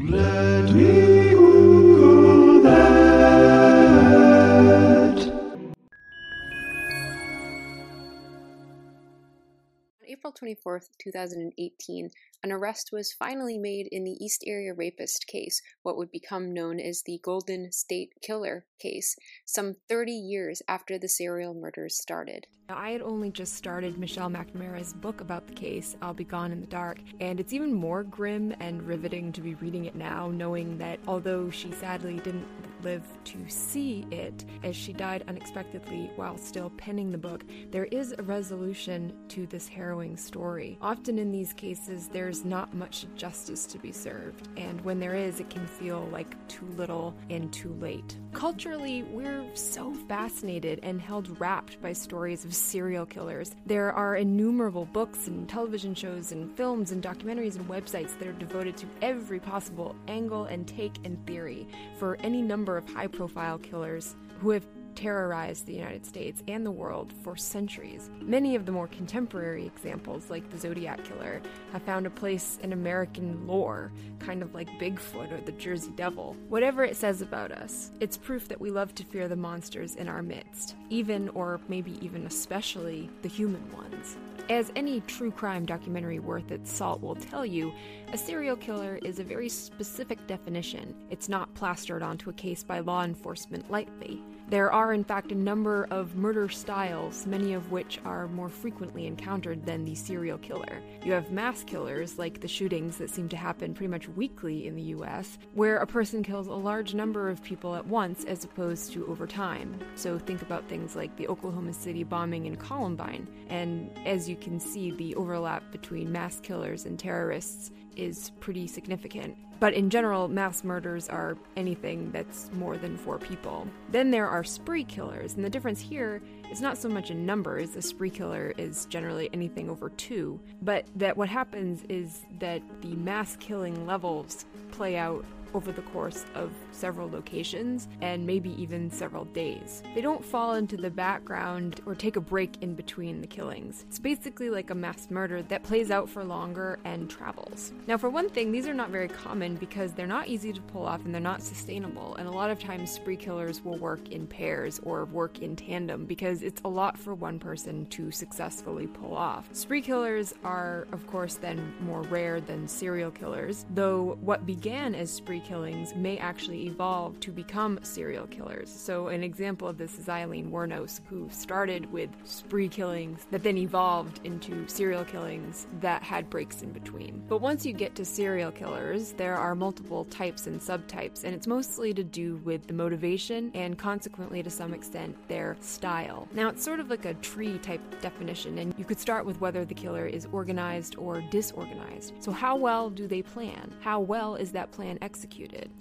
Let me Google that. On April 24th, 2018, an arrest was finally made in the East Area Rapist case, what would become known as the Golden State Killer case, some 30 years after the serial murders started. I had only just started Michelle McNamara's book about the case, I'll Be Gone in the Dark, and it's even more grim and riveting to be reading it now, knowing that although she sadly didn't live to see it, as she died unexpectedly while still penning the book, there is a resolution to this harrowing story. Often in these cases, there's not much justice to be served, and when there is, it can feel like too little and too late. Culturally, we're so fascinated and held wrapped by stories of serial killers. There are innumerable books and television shows and films and documentaries and websites that are devoted to every possible angle and take and theory for any number of high-profile killers who have terrorized the United States and the world for centuries. Many of the more contemporary examples, like the Zodiac Killer, have found a place in American lore, kind of like Bigfoot or the Jersey Devil. Whatever it says about us, it's proof that we love to fear the monsters in our midst, even, or maybe even especially, the human ones. As any true crime documentary worth its salt will tell you, a serial killer is a very specific definition. It's not plastered onto a case by law enforcement lightly. There are, in fact, a number of murder styles, many of which are more frequently encountered than the serial killer. You have mass killers, like the shootings that seem to happen pretty much weekly in the U.S., where a person kills a large number of people at once as opposed to over time. So think about things like the Oklahoma City bombing and Columbine, and as you can see, the overlap between mass killers and terrorists is pretty significant. But in general, mass murders are anything that's more than 4 people. Then there are spree killers, and the difference here is not so much in numbers. A spree killer is generally anything over 2, but that what happens is that the mass killing levels play out over the course of several locations and maybe even several days. They don't fall into the background or take a break in between the killings. It's basically like a mass murder that plays out for longer and travels. Now, for one thing, these are not very common because they're not easy to pull off and they're not sustainable, and a lot of times spree killers will work in pairs or work in tandem because it's a lot for one person to successfully pull off. Spree killers are, of course, then more rare than serial killers, though what began as spree killings may actually evolve to become serial killers. So an example of this is Aileen Wuornos, who started with spree killings that then evolved into serial killings that had breaks in between. But once you get to serial killers, there are multiple types and subtypes, and it's mostly to do with the motivation and consequently to some extent their style. Now it's sort of like a tree type definition, and you could start with whether the killer is organized or disorganized. So how well do they plan? How well is that plan executed?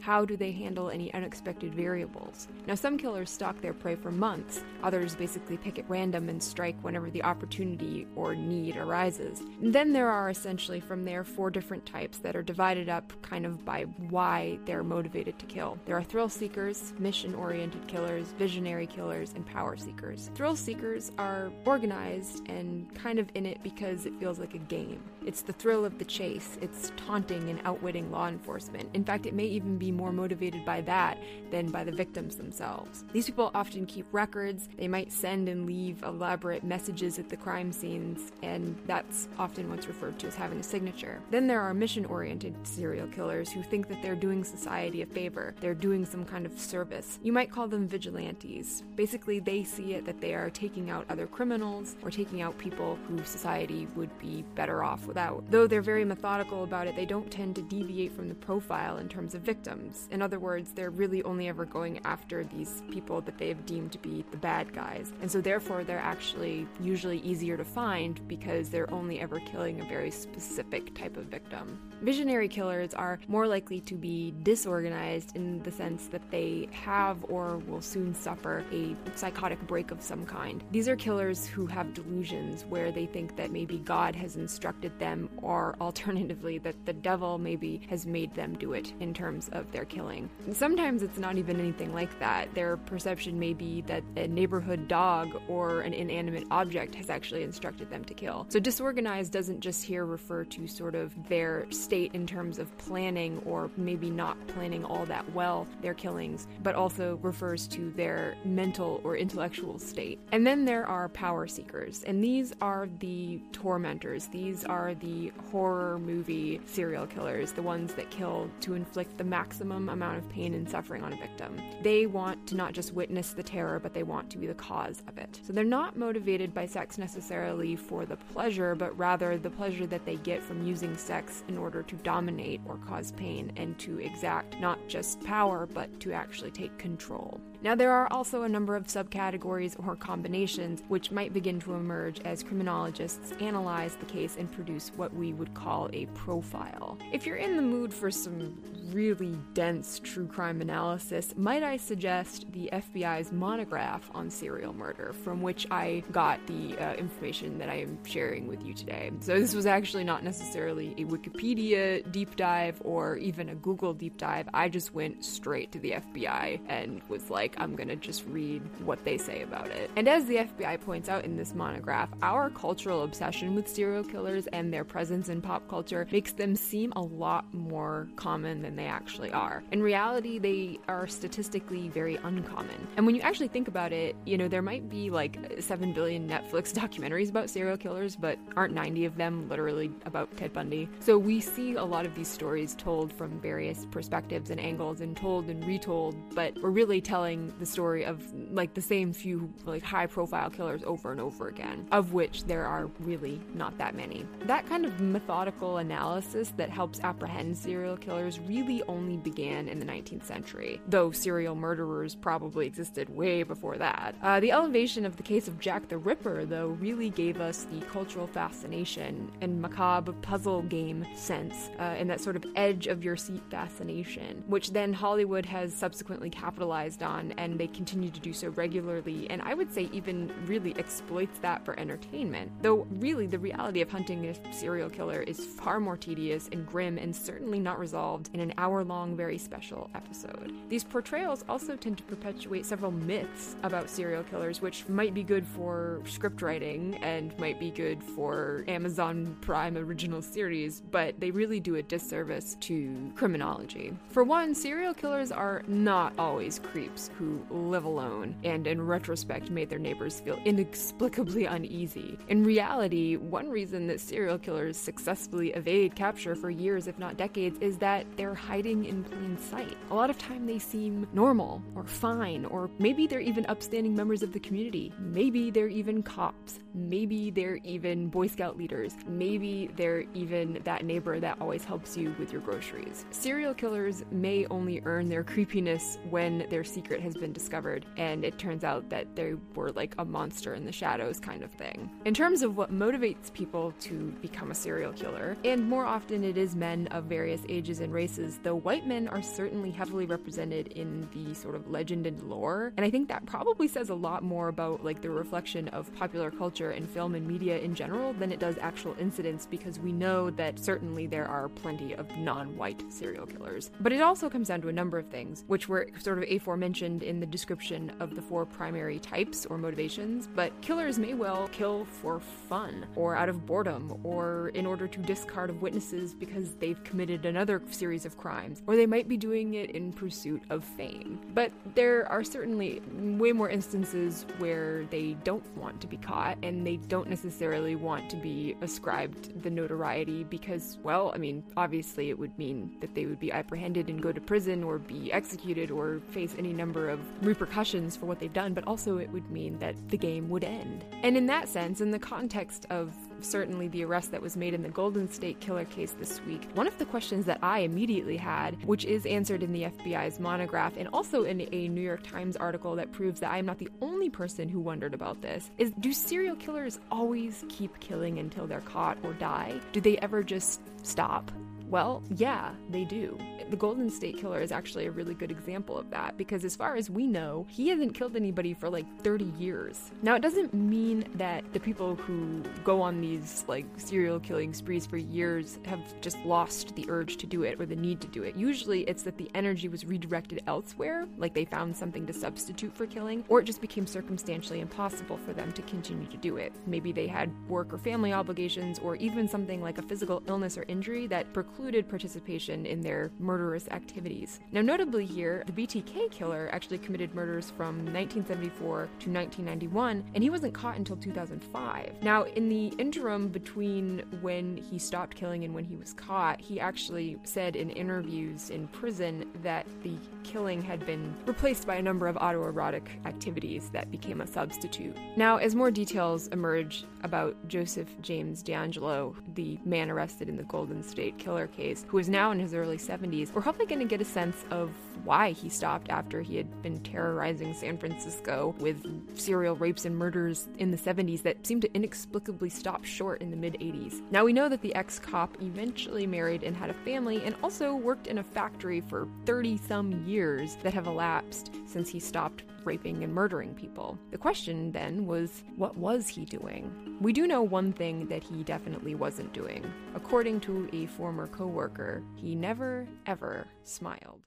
How do they handle any unexpected variables? Now, some killers stalk their prey for months. Others basically pick at random and strike whenever the opportunity or need arises. And then there are essentially from there 4 different types that are divided up kind of by why they're motivated to kill. There are thrill seekers, mission-oriented killers, visionary killers, and power seekers. Thrill seekers are organized and kind of in it because it feels like a game. It's the thrill of the chase. It's taunting and outwitting law enforcement. In fact, it may even be more motivated by that than by the victims themselves. These people often keep records. They might send and leave elaborate messages at the crime scenes, and that's often what's referred to as having a signature. Then there are mission-oriented serial killers who think that they're doing society a favor. They're doing some kind of service. You might call them vigilantes. Basically, they see it that they are taking out other criminals or taking out people who society would be better off without. Though they're very methodical about it, they don't tend to deviate from the profile in terms of victims. In other words, they're really only ever going after these people that they have deemed to be the bad guys, and so therefore they're actually usually easier to find because they're only ever killing a very specific type of victim. Visionary killers are more likely to be disorganized in the sense that they have or will soon suffer a psychotic break of some kind. These are killers who have delusions where they think that maybe God has instructed them them, or alternatively that the devil maybe has made them do it in terms of their killing. And sometimes it's not even anything like that. Their perception may be that a neighborhood dog or an inanimate object has actually instructed them to kill. So disorganized doesn't just here refer to sort of their state in terms of planning or maybe not planning all that well their killings, but also refers to their mental or intellectual state. And then there are power seekers, and these are the tormentors. These are the horror movie serial killers, the ones that kill to inflict the maximum amount of pain and suffering on a victim. They want to not just witness the terror, but they want to be the cause of it. So they're not motivated by sex necessarily for the pleasure, but rather the pleasure that they get from using sex in order to dominate or cause pain and to exact not just power, but to actually take control. Now, there are also a number of subcategories or combinations which might begin to emerge as criminologists analyze the case and produce what we would call a profile. If you're in the mood for some really dense true crime analysis, might I suggest the FBI's monograph on serial murder, from which I got the information that I am sharing with you today. So this was actually not necessarily a Wikipedia deep dive or even a Google deep dive. I just went straight to the FBI and was like, I'm gonna just read what they say about it. And as the FBI points out in this monograph, our cultural obsession with serial killers and their presence in pop culture makes them seem a lot more common than they actually are. In reality, they are statistically very uncommon. And when you actually think about it, you know, there might be like 7 billion Netflix documentaries about serial killers, but aren't 90 of them literally about Ted Bundy? So we see a lot of these stories told from various perspectives and angles and told and retold, but we're really telling the story of like the same few like high profile killers over and over again, of which there are really not that many. That kind of methodical analysis that helps apprehend serial killers really only began in the 19th century, though serial murderers probably existed way before that. The elevation of the case of Jack the Ripper, though, really gave us the cultural fascination and macabre puzzle game sense, and that sort of edge of your seat fascination, which then Hollywood has subsequently capitalized on, and they continue to do so regularly, and I would say even really exploits that for entertainment. Though really, the reality of hunting a serial killer is far more tedious and grim, and certainly not resolved in an hour-long, very special episode. These portrayals also tend to perpetuate several myths about serial killers, which might be good for script writing and might be good for Amazon Prime original series, but they really do a disservice to criminology. For one, serial killers are not always creeps who live alone and in retrospect made their neighbors feel inexplicably uneasy. In reality, one reason that serial killers successfully evade capture for years, if not decades, is that they're hiding in plain sight. A lot of time they seem normal or fine, or maybe they're even upstanding members of the community. Maybe they're even cops. Maybe they're even Boy Scout leaders. Maybe they're even that neighbor that always helps you with your groceries. Serial killers may only earn their creepiness when their secret has been discovered, and it turns out that they were like a monster in the shadows kind of thing. In terms of what motivates people to become a serial killer, and more often it is men of various ages and races, though white men are certainly heavily represented in the sort of legend and lore, and I think that probably says a lot more about like the reflection of popular culture and film and media in general than it does actual incidents, because we know that certainly there are plenty of non-white serial killers. But it also comes down to a number of things, which were sort of aforementioned in the description of the four primary types or motivations, but killers may well kill for fun, or out of boredom, or in order to discard of witnesses because they've committed another series of crimes, or they might be doing it in pursuit of fame. But there are certainly way more instances where they don't want to be caught, and they don't necessarily want to be ascribed the notoriety because, well, I mean, obviously it would mean that they would be apprehended and go to prison or be executed or face any number of repercussions for what they've done, but also it would mean that the game would end. And in that sense, in the context of certainly the arrest that was made in the Golden State Killer case this week, one of the questions that I immediately had, which is answered in the FBI's monograph and also in a New York Times article that proves that I am not the only person who wondered about this, is do serial killers always keep killing until they're caught or die? Do they ever just stop? Well, yeah, they do. The Golden State Killer is actually a really good example of that, because as far as we know, he hasn't killed anybody for like 30 years. Now, it doesn't mean that the people who go on these like serial killing sprees for years have just lost the urge to do it or the need to do it. Usually it's that the energy was redirected elsewhere, like they found something to substitute for killing, or it just became circumstantially impossible for them to continue to do it. Maybe they had work or family obligations, or even something like a physical illness or injury that precluded participation in their murderous activities. Now, notably here, the BTK killer actually committed murders from 1974 to 1991, and he wasn't caught until 2005. Now, in the interim between when he stopped killing and when he was caught, he actually said in interviews in prison that the killing had been replaced by a number of autoerotic activities that became a substitute. Now, as more details emerge about Joseph James DeAngelo, the man arrested in the Golden State Killer case, who is now in his early 70s, we're probably going to get a sense of why he stopped after he had been terrorizing San Francisco with serial rapes and murders in the 70s that seemed to inexplicably stop short in the mid-80s. Now, we know that the ex-cop eventually married and had a family, and also worked in a factory for 30-some years that have elapsed since he stopped raping and murdering people. The question then was, what was he doing? We do know one thing that he definitely wasn't doing. According to a former coworker, he never, ever smiled.